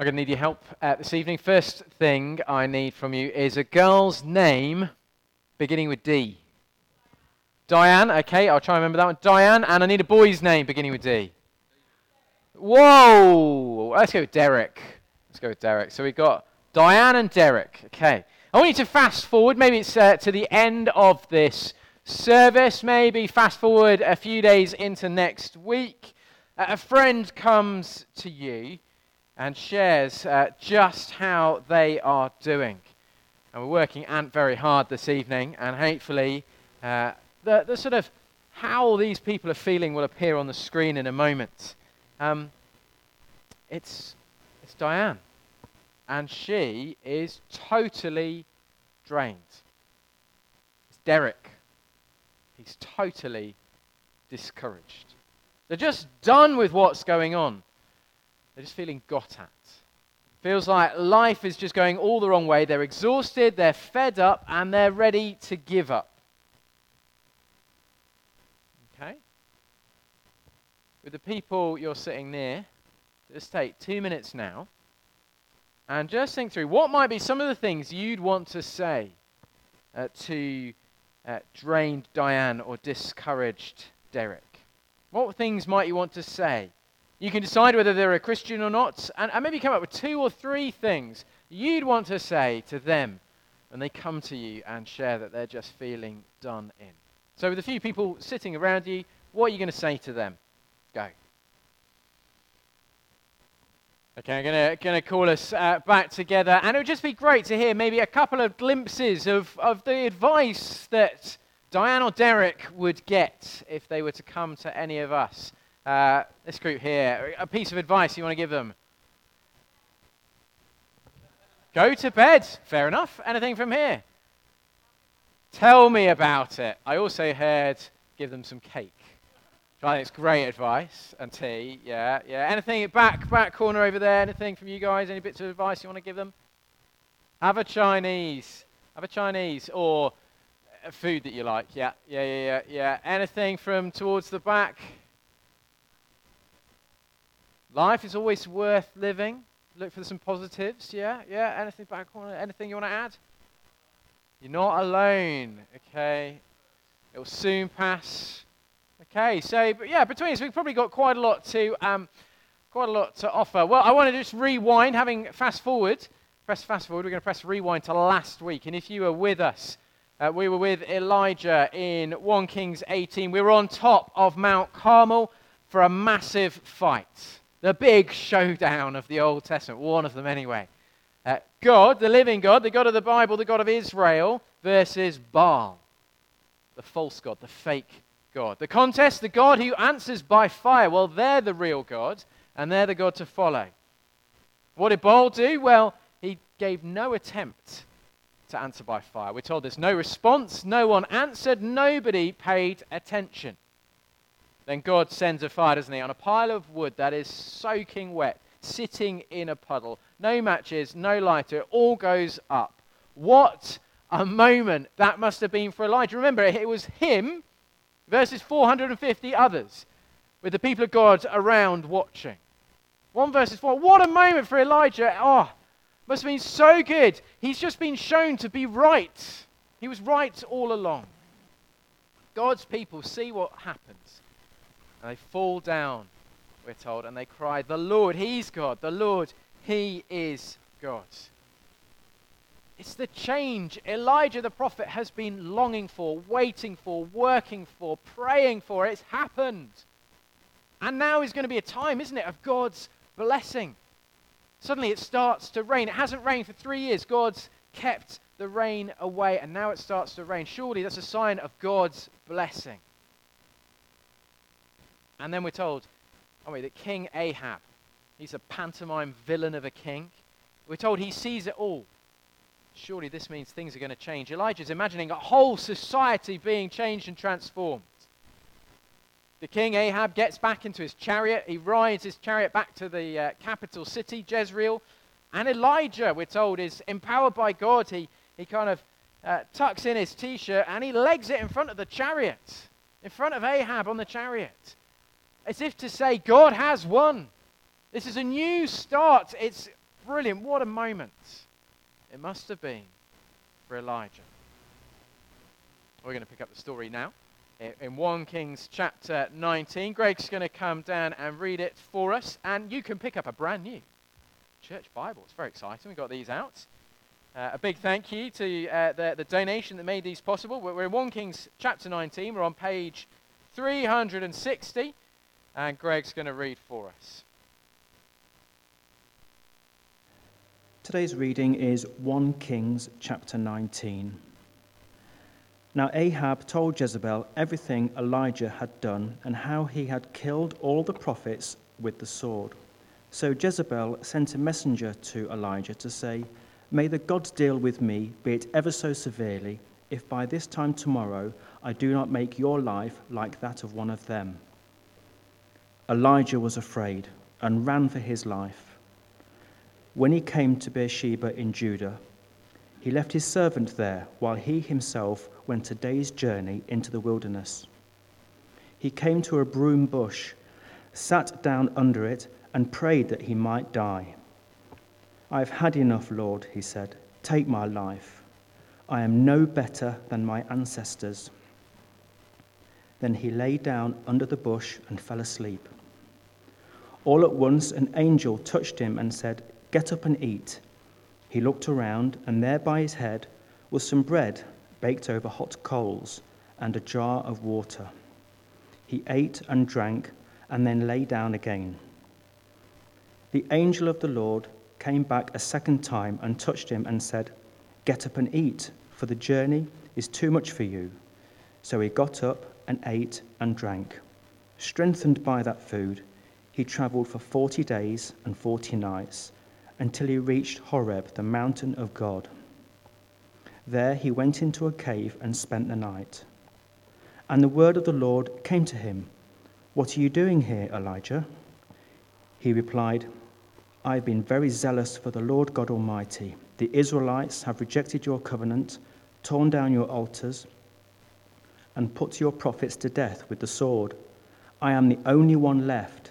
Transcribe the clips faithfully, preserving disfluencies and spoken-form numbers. I'm going to need your help uh, this evening. First thing I need from you is a girl's name beginning with D. Diane, okay, I'll try and remember that one. Diane, and I need a boy's name beginning with D. Whoa! Let's go with Derek. Let's go with Derek. So we've got Diane and Derek, okay. I want you to fast forward, maybe it's uh, to the end of this service, maybe fast forward a few days into next week. Uh, a friend comes to you and shares uh, just how they are doing. And we're working Ant very hard this evening, and hopefully uh, the, the sort of how these people are feeling will appear on the screen in a moment. Um, it's it's Diane. And she is totally drained. It's Derek. He's totally discouraged. They're just done with what's going on. They're just feeling got at. Feels like life is just going all the wrong way. They're exhausted, they're fed up, and they're ready to give up. Okay? With the people you're sitting near, just take two minutes now. And just think through, what might be some of the things you'd want to say uh, to uh, drained Diane or discouraged Derek? What things might you want to say? You can decide whether they're a Christian or not, and, and maybe come up with two or three things you'd want to say to them when they come to you and share that they're just feeling done in. So with a few people sitting around you, what are you going to say to them? Go. Okay, I'm going to going to call us uh, back together, and it would just be great to hear maybe a couple of glimpses of, of the advice that Diane or Derek would get if they were to come to any of us. Uh, this group here, a piece of advice you want to give them? Go to bed. Fair enough. Anything from here? Tell me about it. I also heard give them some cake. I think it's great advice. And tea, yeah, yeah. Anything back, back corner over there? Anything from you guys? Any bits of advice you want to give them? Have a Chinese. Have a Chinese or a food that you like. Yeah, yeah, yeah, yeah. Anything from towards the back? Life is always worth living. Look for some positives. Yeah, yeah. Anything back corner? Anything you want to add? You're not alone. Okay. It will soon pass. Okay, so yeah, between us, we've probably got quite a lot to um, quite a lot to offer. Well, I want to just rewind, having fast forward, press fast forward. We're going to press rewind to last week. And if you were with us, uh, we were with Elijah in First Kings eighteen. We were on top of Mount Carmel for a massive fight, the big showdown of the Old Testament, one of them anyway. Uh, God, the living God, the God of the Bible, the God of Israel versus Baal, the false god, the fake God. The contest, the God who answers by fire. Well, they're the real God, and they're the God to follow. What did Baal do? Well, he gave no attempt to answer by fire. We're told there's no response, no one answered, nobody paid attention. Then God sends a fire, doesn't he, on a pile of wood that is soaking wet, sitting in a puddle. No matches, no lighter, it all goes up. What a moment that must have been for Elijah. Remember, it was him versus four hundred fifty others, with the people of God around watching. one versus four. What a moment for Elijah. Oh, must have been so good. He's just been shown to be right. He was right all along. God's people see what happens, and they fall down, we're told, and they cry, "The Lord, He's God. The Lord, He is God." It's the change Elijah the prophet has been longing for, waiting for, working for, praying for. It's happened. And now is going to be a time, isn't it, of God's blessing. Suddenly it starts to rain. It hasn't rained for three years. God's kept the rain away, and now it starts to rain. Surely that's a sign of God's blessing. And then we're told, aren't we, that King Ahab, he's a pantomime villain of a king. We're told he sees it all. Surely this means things are going to change. Elijah's imagining a whole society being changed and transformed. The king Ahab gets back into his chariot. He rides his chariot back to the uh, capital city, Jezreel. And Elijah, we're told, is empowered by God. He he kind of uh, tucks in his t-shirt and he legs it in front of the chariot, in front of Ahab on the chariot, as if to say, God has won. This is a new start. It's brilliant. What a moment it must have been for Elijah. We're going to pick up the story now in First Kings chapter nineteen. Greg's going to come down and read it for us. And you can pick up a brand new church Bible. It's very exciting. We got these out. Uh, a big thank you to uh, the, the donation that made these possible. We're, we're in First Kings chapter nineteen. We're on page three hundred sixty. And Greg's going to read for us. Today's reading is First Kings chapter nineteen. Now Ahab told Jezebel everything Elijah had done and how he had killed all the prophets with the sword. So Jezebel sent a messenger to Elijah to say, "May the gods deal with me, be it ever so severely, if by this time tomorrow I do not make your life like that of one of them." Elijah was afraid and ran for his life. When he came to Beersheba in Judah, he left his servant there while he himself went a day's journey into the wilderness. He came to a broom bush, sat down under it, and prayed that he might die. "I have had enough, Lord," he said. "Take my life. I am no better than my ancestors." Then he lay down under the bush and fell asleep. All at once an angel touched him and said, "Get up and eat." He looked around, and there by his head was some bread baked over hot coals and a jar of water. He ate and drank, and then lay down again. The angel of the Lord came back a second time and touched him and said, "Get up and eat, for the journey is too much for you." So he got up and ate and drank. Strengthened by that food, he travelled for forty days and forty nights, until he reached Horeb, the mountain of God. There he went into a cave and spent the night. And the word of the Lord came to him, "What are you doing here, Elijah?" He replied, "I have been very zealous for the Lord God Almighty. The Israelites have rejected your covenant, torn down your altars, and put your prophets to death with the sword. I am the only one left,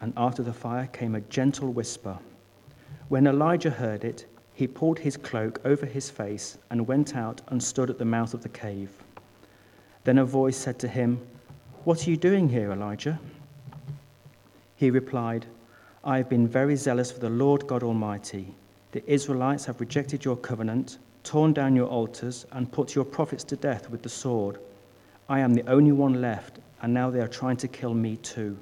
And after the fire came a gentle whisper. When Elijah heard it, he pulled his cloak over his face and went out and stood at the mouth of the cave. Then a voice said to him, "What are you doing here, Elijah?" He replied, "I have been very zealous for the Lord God Almighty. The Israelites have rejected your covenant, torn down your altars, and put your prophets to death with the sword. I am the only one left, and now they are trying to kill me too."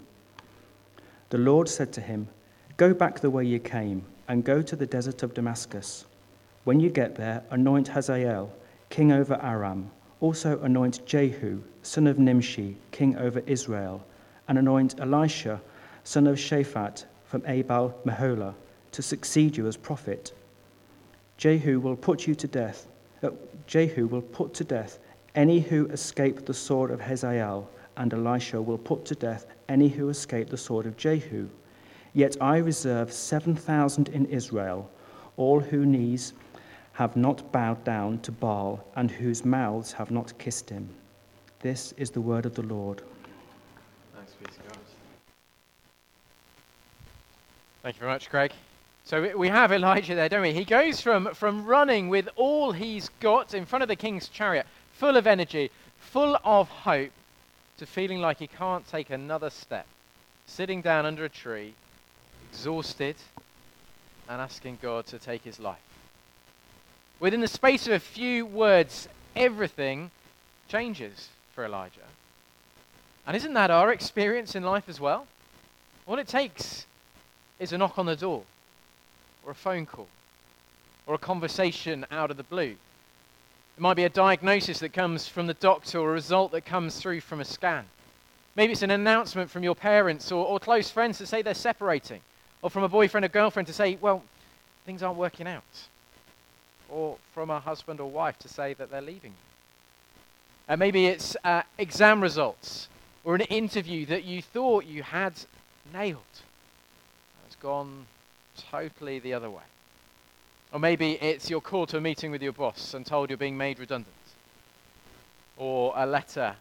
The Lord said to him, "Go back the way you came, and go to the desert of Damascus. When you get there, anoint Hazael, king over Aram. Also anoint Jehu, son of Nimshi, king over Israel. And anoint Elisha, son of Shaphat, from Abel-Meholah, to succeed you as prophet. Jehu will put you to death. Uh, Jehu will put to death any who escape the sword of Hazael, and Elisha will put to death any who escape the sword of Jehu. Yet I reserve seven thousand in Israel, all whose knees have not bowed down to Baal and whose mouths have not kissed him." This is the word of the Lord. Thanks be to God. Thank you very much, Greg. So we have Elijah there, don't we? He goes from, from running with all he's got in front of the king's chariot, full of energy, full of hope, to feeling like he can't take another step, sitting down under a tree, exhausted, and asking God to take his life. Within the space of a few words, everything changes for Elijah. And isn't that our experience in life as well? All it takes is a knock on the door, or a phone call, or a conversation out of the blue. It might be a diagnosis that comes from the doctor, or a result that comes through from a scan. Maybe it's an announcement from your parents or, or close friends to say they're separating, or from a boyfriend or girlfriend to say, "Well, things aren't working out. Or from a husband or wife to say that they're leaving you. And maybe it's uh, exam results or an interview that you thought you had nailed. It's gone totally the other way. Or maybe it's you're called to a meeting with your boss and told you're being made redundant. Or a letter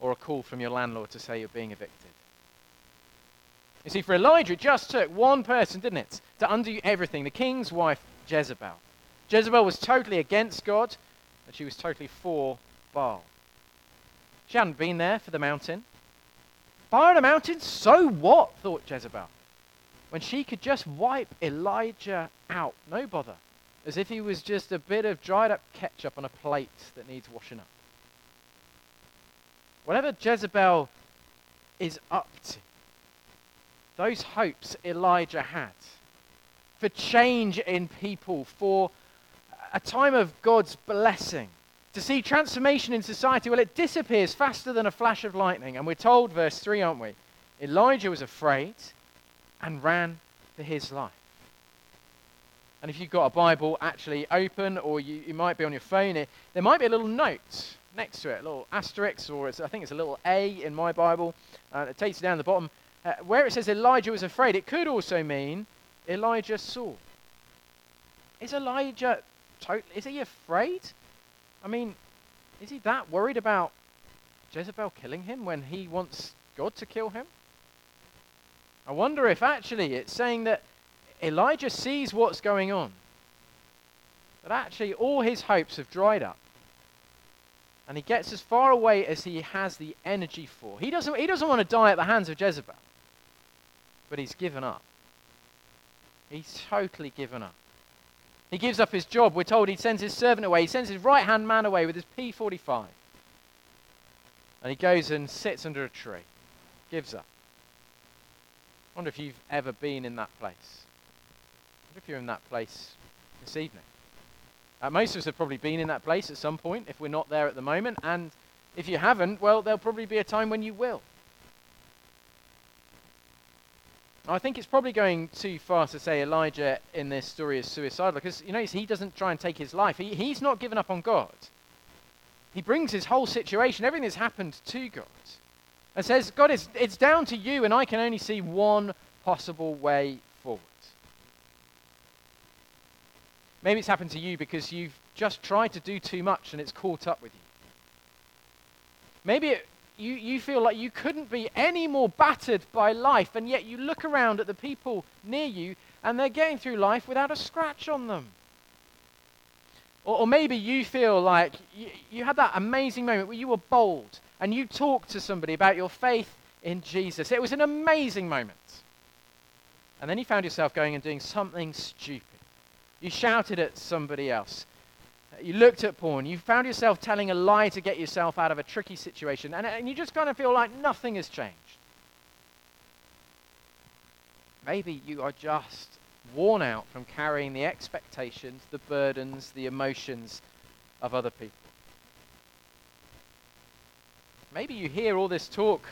or a call from your landlord to say you're being evicted. You see, for Elijah, it just took one person, didn't it, to undo everything. The king's wife, Jezebel. Jezebel was totally against God, but she was totally for Baal. She hadn't been there for the mountain. Fire on a mountain? So what? Thought Jezebel. When she could just wipe Elijah out. No bother. As if he was just a bit of dried up ketchup on a plate that needs washing up. Whatever Jezebel is up to, those hopes Elijah had for change in people, for a time of God's blessing, to see transformation in society, well, it disappears faster than a flash of lightning. And we're told, verse three, aren't we? Elijah was afraid and ran for his life. And if you've got a Bible actually open, or you, you might be on your phone, it, there might be a little note next to it, a little asterisk, or it's, I think it's a little A in my Bible. Uh, it takes you down to the bottom. Uh, where it says Elijah was afraid, it could also mean Elijah saw. Is Elijah, totally, is he afraid? I mean, is he that worried about Jezebel killing him when he wants God to kill him? I wonder if actually it's saying that Elijah sees what's going on. That actually all his hopes have dried up. And he gets as far away as he has the energy for. He doesn't, he doesn't want to die at the hands of Jezebel. But he's given up. He's totally given up. He gives up his job. We're told he sends his servant away. He sends his right-hand man away with his P forty-five. And he goes and sits under a tree. Gives up. I wonder if you've ever been in that place. I wonder if you're in that place this evening. Uh, most of us have probably been in that place at some point, if we're not there at the moment. And if you haven't, well, there'll probably be a time when you will. I think it's probably going too far to say Elijah in this story is suicidal, because you notice he doesn't try and take his life. He, he's not given up on God. He brings his whole situation, everything that's happened, to God and says, God, it's, it's down to you, and I can only see one possible way forward. Maybe it's happened to you because you've just tried to do too much and it's caught up with you. Maybe it You, you feel like you couldn't be any more battered by life, and yet you look around at the people near you and they're getting through life without a scratch on them. Or, or maybe you feel like you, you had that amazing moment where you were bold and you talked to somebody about your faith in Jesus. It was an amazing moment. And then you found yourself going and doing something stupid. You shouted at somebody else. You looked at porn. You found yourself telling a lie to get yourself out of a tricky situation. And, and you just kind of feel like nothing has changed. Maybe you are just worn out from carrying the expectations, the burdens, the emotions of other people. Maybe you hear all this talk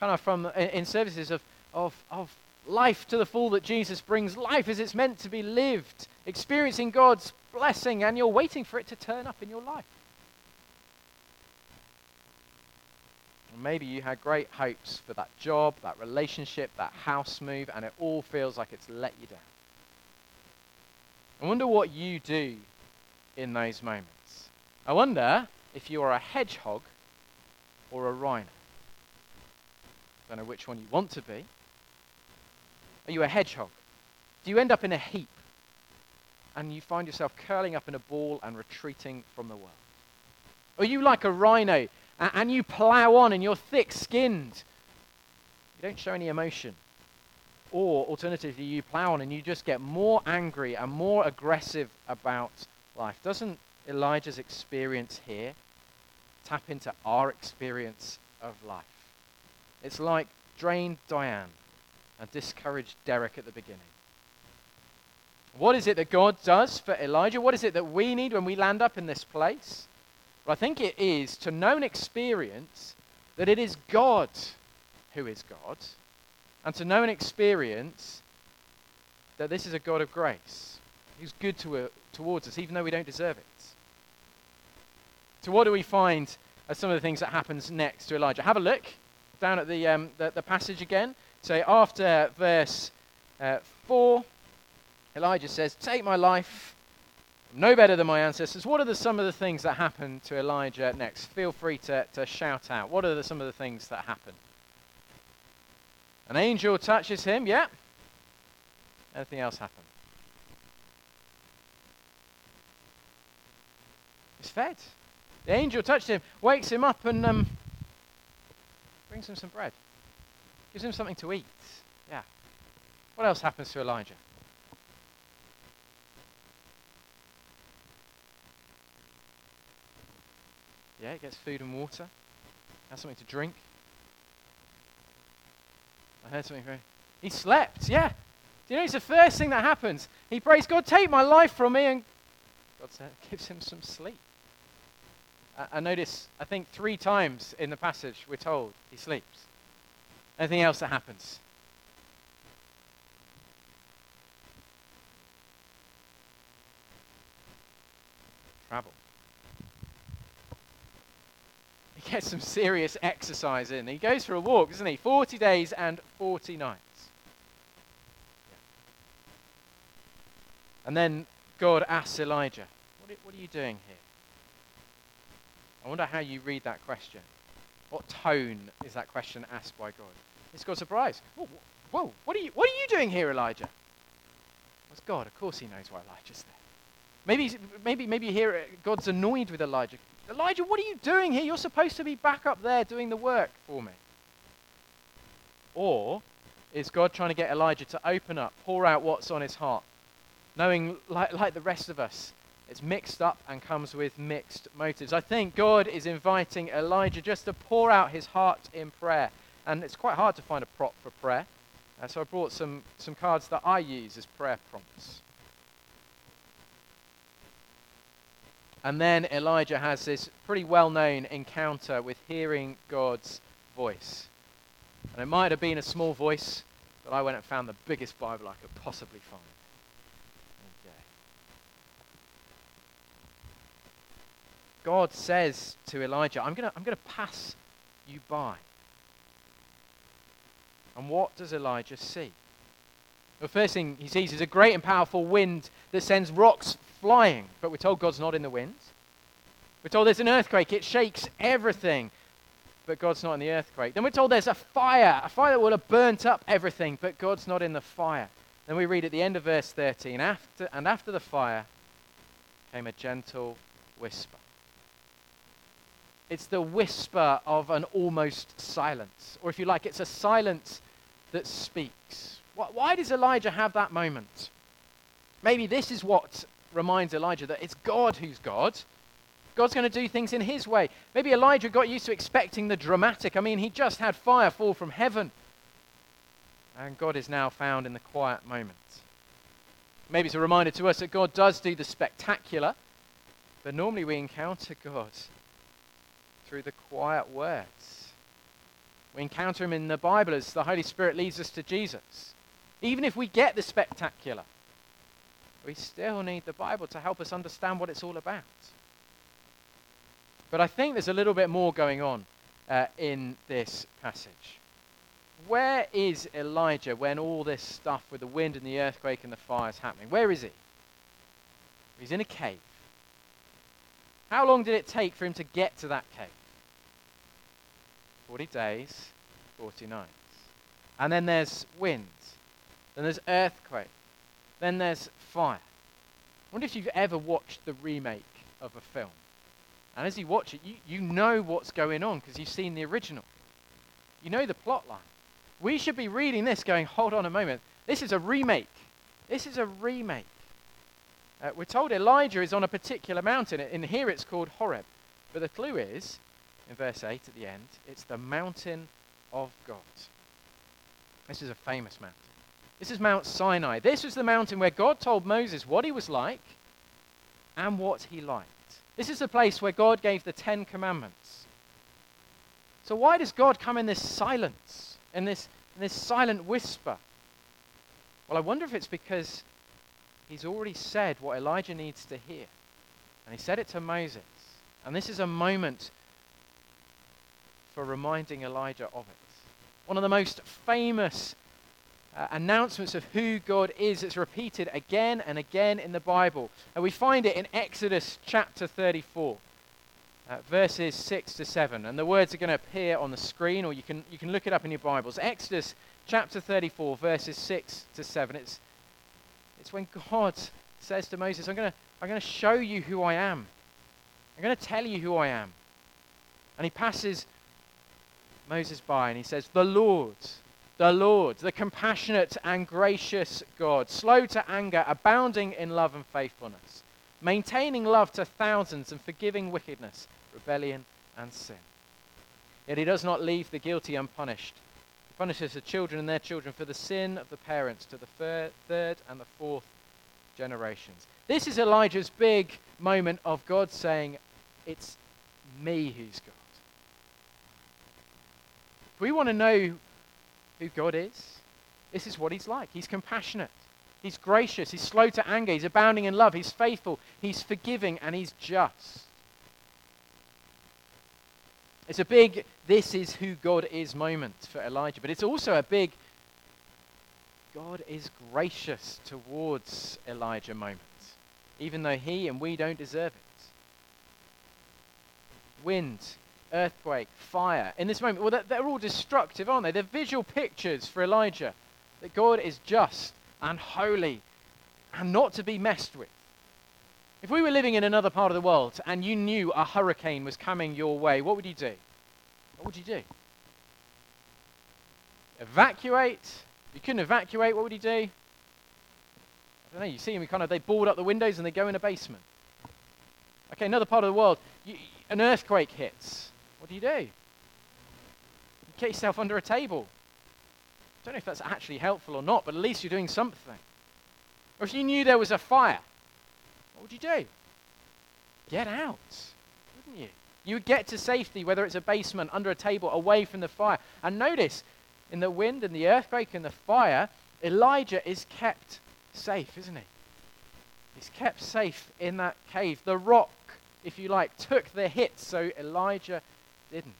kind of from in services of, of, of life to the full that Jesus brings. Life as it's meant to be lived. Experiencing God's blessing, and you're waiting for it to turn up in your life. Or maybe you had great hopes for that job, that relationship, that house move, and it all feels like it's let you down. I wonder what you do in those moments. I wonder if you are a hedgehog or a rhino. I don't know which one you want to be. Are you a hedgehog? Do you end up in a heap? And you find yourself curling up in a ball and retreating from the world? Or you like a rhino, and, and you plow on and you're thick-skinned. You don't show any emotion. Or, alternatively, you plow on and you just get more angry and more aggressive about life. Doesn't Elijah's experience here tap into our experience of life? It's like drained Diane and discouraged Derek at the beginning. What is it that God does for Elijah? What is it that we need when we land up in this place? Well, I think it is to know and experience that it is God who is God, and to know and experience that this is a God of grace. who's good to, uh, towards us, even though we don't deserve it. So what do we find as some of the things that happens next to Elijah? Have a look down at the um, the, the passage again. So after verse uh, four, Elijah says, "Take my life, I'm no better than my ancestors." What are the, some of the things that happen to Elijah next? Feel free to, to shout out. What are the, some of the things that happen? An angel touches him, yeah. Anything else happen? He's fed. The angel touched him, wakes him up, and um, brings him some bread. Gives him something to eat. Yeah. What else happens to Elijah? Yeah, he gets food and water. Has something to drink. I heard something very... He slept, yeah. Do you know, it's the first thing that happens. He prays, "God, take my life from me," and God said, gives him some sleep. I notice, I think, three times in the passage we're told he sleeps. Anything else that happens? Travel. He gets some serious exercise in. He goes for a walk, doesn't he? forty days and forty nights. And then God asks Elijah, what are, what are you doing here? I wonder how you read that question. What tone is that question asked by God? It's God's surprise. Whoa, whoa, what are you what are you doing here, Elijah? Well, it's God. Of course he knows why Elijah's there. Maybe, maybe, maybe here God's annoyed with Elijah. Elijah, what are you doing here? You're supposed to be back up there doing the work for me. Or is God trying to get Elijah to open up, pour out what's on his heart, knowing, like, like the rest of us, it's mixed up and comes with mixed motives. I think God is inviting Elijah just to pour out his heart in prayer. And it's quite hard to find a prop for prayer. Uh, so I brought some, some cards that I use as prayer prompts. And then Elijah has this pretty well-known encounter with hearing God's voice. And it might have been a small voice, but I went and found the biggest Bible I could possibly find. God says to Elijah, I'm going to I'm going to pass you by. And what does Elijah see? The first thing he sees is a great and powerful wind that sends rocks flying. But we're told God's not in the wind. We're told there's an earthquake. It shakes everything. But God's not in the earthquake. Then we're told there's a fire. A fire that will have burnt up everything. But God's not in the fire. Then we read at the end of verse thirteen, after, and after the fire came a gentle whisper. It's the whisper of an almost silence. Or if you like, it's a silence that speaks. Why does Elijah have that moment? Maybe this is what reminds Elijah that it's God who's God. God's going to do things in his way. Maybe Elijah got used to expecting the dramatic. I mean, he just had fire fall from heaven. And God is now found in the quiet moment. Maybe it's a reminder to us that God does do the spectacular. But normally we encounter God through the quiet words. We encounter him in the Bible as the Holy Spirit leads us to Jesus. Even if we get the spectacular, we still need the Bible to help us understand what it's all about. But I think there's a little bit more going on uh, in this passage. Where is Elijah when all this stuff with the wind and the earthquake and the fire is happening? Where is he? He's in a cave. How long did it take for him to get to that cave? forty days, forty nights. And then there's wind. Then there's earthquake. Then there's fire. I wonder if you've ever watched the remake of a film. And as you watch it, you, you know what's going on because you've seen the original. You know the plot line. We should be reading this going, hold on a moment. This is a remake. This is a remake. Uh, we're told Elijah is on a particular mountain, and here it's called Horeb. But the clue is, in verse eight at the end, it's the mountain of God. This is a famous mountain. This is Mount Sinai. This was the mountain where God told Moses what he was like and what he liked. This is the place where God gave the Ten Commandments. So why does God come in this silence, in this, in this silent whisper? Well, I wonder if it's because he's already said what Elijah needs to hear. And he said it to Moses. And this is a moment for reminding Elijah of it. One of the most famous uh, announcements of who God is that's repeated again and again in the Bible. And we find it in Exodus chapter thirty-four. Uh, verses six to seven, and the words are going to appear on the screen, or you can you can look it up in your Bibles. Exodus chapter thirty-four, verses six to seven. It's it's when God says to Moses, I'm going to I'm going to show you who I am. I'm going to tell you who I am. And he passes Moses by, and he says, "The Lord, the Lord, the compassionate and gracious God, slow to anger, abounding in love and faithfulness, maintaining love to thousands and forgiving wickedness, rebellion, and sin. Yet he does not leave the guilty unpunished. He punishes the children and their children for the sin of the parents to the fir- third and the fourth generations." This is Elijah's big moment of God saying, it's me who's God. If we want to know who God is, this is what he's like. He's compassionate. He's gracious, he's slow to anger, he's abounding in love, he's faithful, he's forgiving, and he's just. It's a big, this is who God is moment for Elijah, but it's also a big, God is gracious towards Elijah moment, even though he and we don't deserve it. Wind, earthquake, fire. In this moment, well, they're all destructive, aren't they? They're visual pictures for Elijah that God is just and holy, and not to be messed with. If we were living in another part of the world, and you knew a hurricane was coming your way, what would you do? What would you do? Evacuate? If you couldn't evacuate, what would you do? I don't know, you see them, kind of, they board up the windows, and they go in a basement. Okay, another part of the world, you, an earthquake hits. What do you do? You get yourself under a table. I don't know if that's actually helpful or not, but at least you're doing something. Or if you knew there was a fire, what would you do? Get out, wouldn't you? You would get to safety, whether it's a basement, under a table, away from the fire. And notice, in the wind and the earthquake and the fire, Elijah is kept safe, isn't he? He's kept safe in that cave. The rock, if you like, took the hit, so Elijah didn't.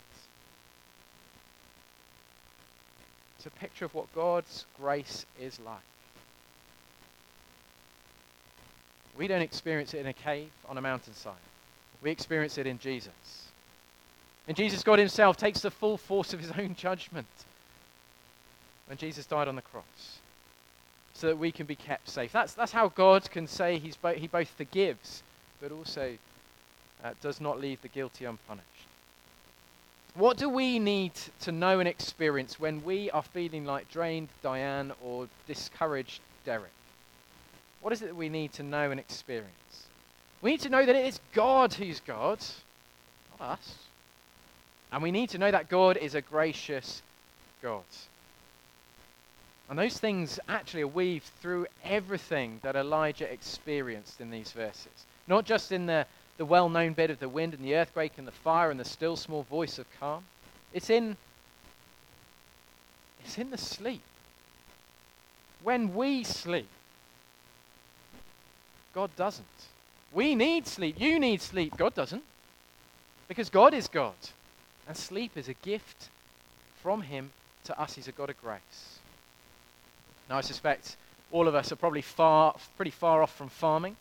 It's a picture of what God's grace is like. We don't experience it in a cave on a mountainside. We experience it in Jesus. And Jesus, God himself, takes the full force of his own judgment when Jesus died on the cross so that we can be kept safe. That's, that's how God can say he's bo- he both forgives but also uh, does not leave the guilty unpunished. What do we need to know and experience when we are feeling like drained Diane or discouraged Derek? What is it that we need to know and experience? We need to know that it is God who's God, not us. And we need to know that God is a gracious God. And those things actually are weaved through everything that Elijah experienced in these verses. Not just in the the well-known bit of the wind and the earthquake and the fire and the still small voice of calm. It's in, it's in the sleep. When we sleep, God doesn't. We need sleep. You need sleep. God doesn't. Because God is God. And sleep is a gift from him to us. He's a God of grace. Now, I suspect all of us are probably far, pretty far off from farming.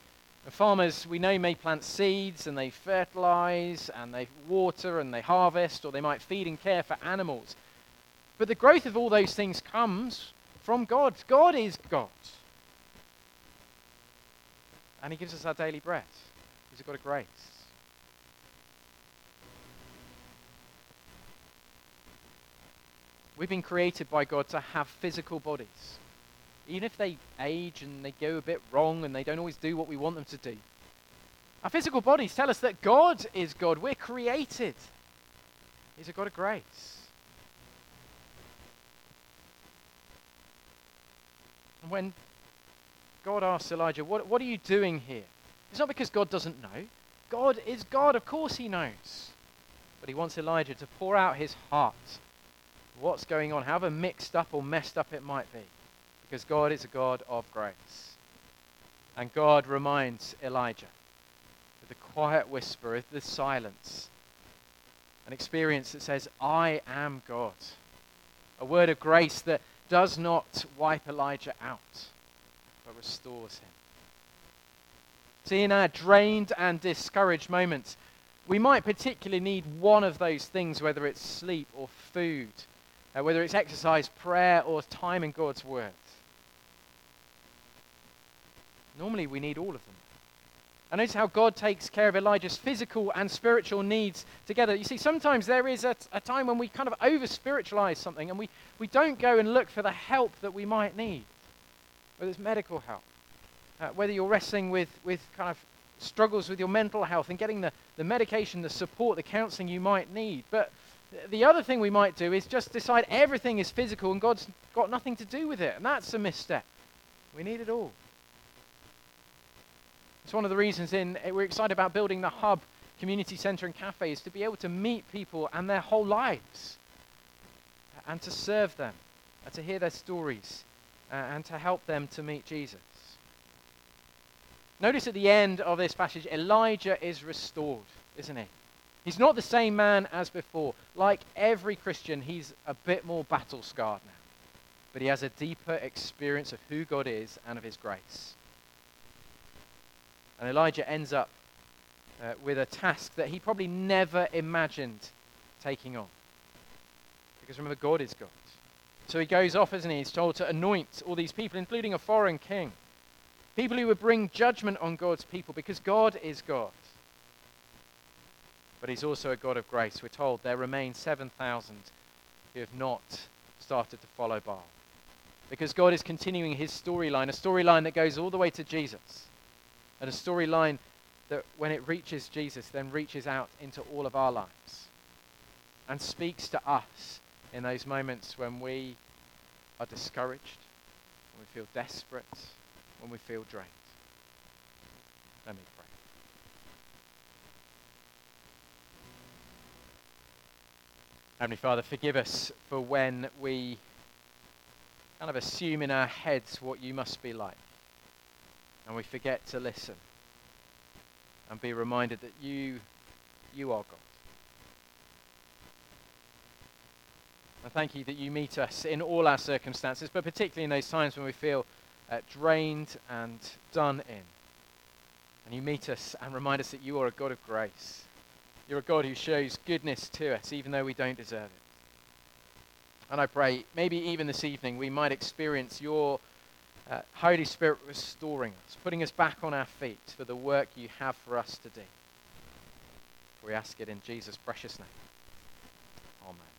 And farmers, we know, may plant seeds, and they fertilize, and they water, and they harvest, or they might feed and care for animals. But the growth of all those things comes from God. God is God. And he gives us our daily bread. He's a God of grace. We've been created by God to have physical bodies. Even if they age and they go a bit wrong and they don't always do what we want them to do. Our physical bodies tell us that God is God. We're created. He's a God of grace. And when God asks Elijah, what, what are you doing here? It's not because God doesn't know. God is God. Of course he knows. But he wants Elijah to pour out his heart. What's going on, however mixed up or messed up it might be. Because God is a God of grace. And God reminds Elijah with the quiet whisper of the silence, an experience that says, I am God. A word of grace that does not wipe Elijah out, but restores him. See, in our drained and discouraged moments, we might particularly need one of those things, whether it's sleep or food, uh, whether it's exercise, prayer, or time in God's word. Normally, we need all of them. And notice how God takes care of Elijah's physical and spiritual needs together. You see, sometimes there is a, a time when we kind of over-spiritualize something and we, we don't go and look for the help that we might need, whether it's medical help, uh, whether you're wrestling with, with kind of struggles with your mental health and getting the, the medication, the support, the counseling you might need. But the other thing we might do is just decide everything is physical and God's got nothing to do with it. And that's a misstep. We need it all. It's one of the reasons in we're excited about building the hub community centre and cafes to be able to meet people and their whole lives and to serve them and to hear their stories and to help them to meet Jesus. Notice at the end of this passage, Elijah is restored, isn't he? He's not the same man as before. Like every Christian, he's a bit more battle-scarred now. But he has a deeper experience of who God is and of his grace. And Elijah ends up uh, with a task that he probably never imagined taking on. Because remember, God is God. So he goes off, isn't he? He's told to anoint all these people, including a foreign king. People who would bring judgment on God's people because God is God. But he's also a God of grace. We're told there remain seven thousand who have not started to follow Baal. Because God is continuing his storyline, a storyline that goes all the way to Jesus. And a storyline that when it reaches Jesus, then reaches out into all of our lives and speaks to us in those moments when we are discouraged, when we feel desperate, when we feel drained. Let me pray. Heavenly Father, forgive us for when we kind of assume in our heads what you must be like. And we forget to listen and be reminded that you, you are God. And thank you that you meet us in all our circumstances, but particularly in those times when we feel uh, drained and done in. And you meet us and remind us that you are a God of grace. You're a God who shows goodness to us, even though we don't deserve it. And I pray, maybe even this evening, we might experience your Uh, Holy Spirit restoring us, putting us back on our feet for the work you have for us to do. We ask it in Jesus' precious name. Amen.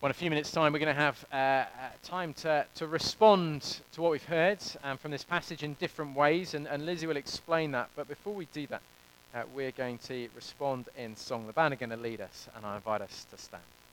Well, in a few minutes' time, we're going to have uh, uh, time to, to respond to what we've heard um, from this passage in different ways, and, and Lizzie will explain that. But before we do that, uh, we're going to respond in song. The band are going to lead us, and I invite us to stand.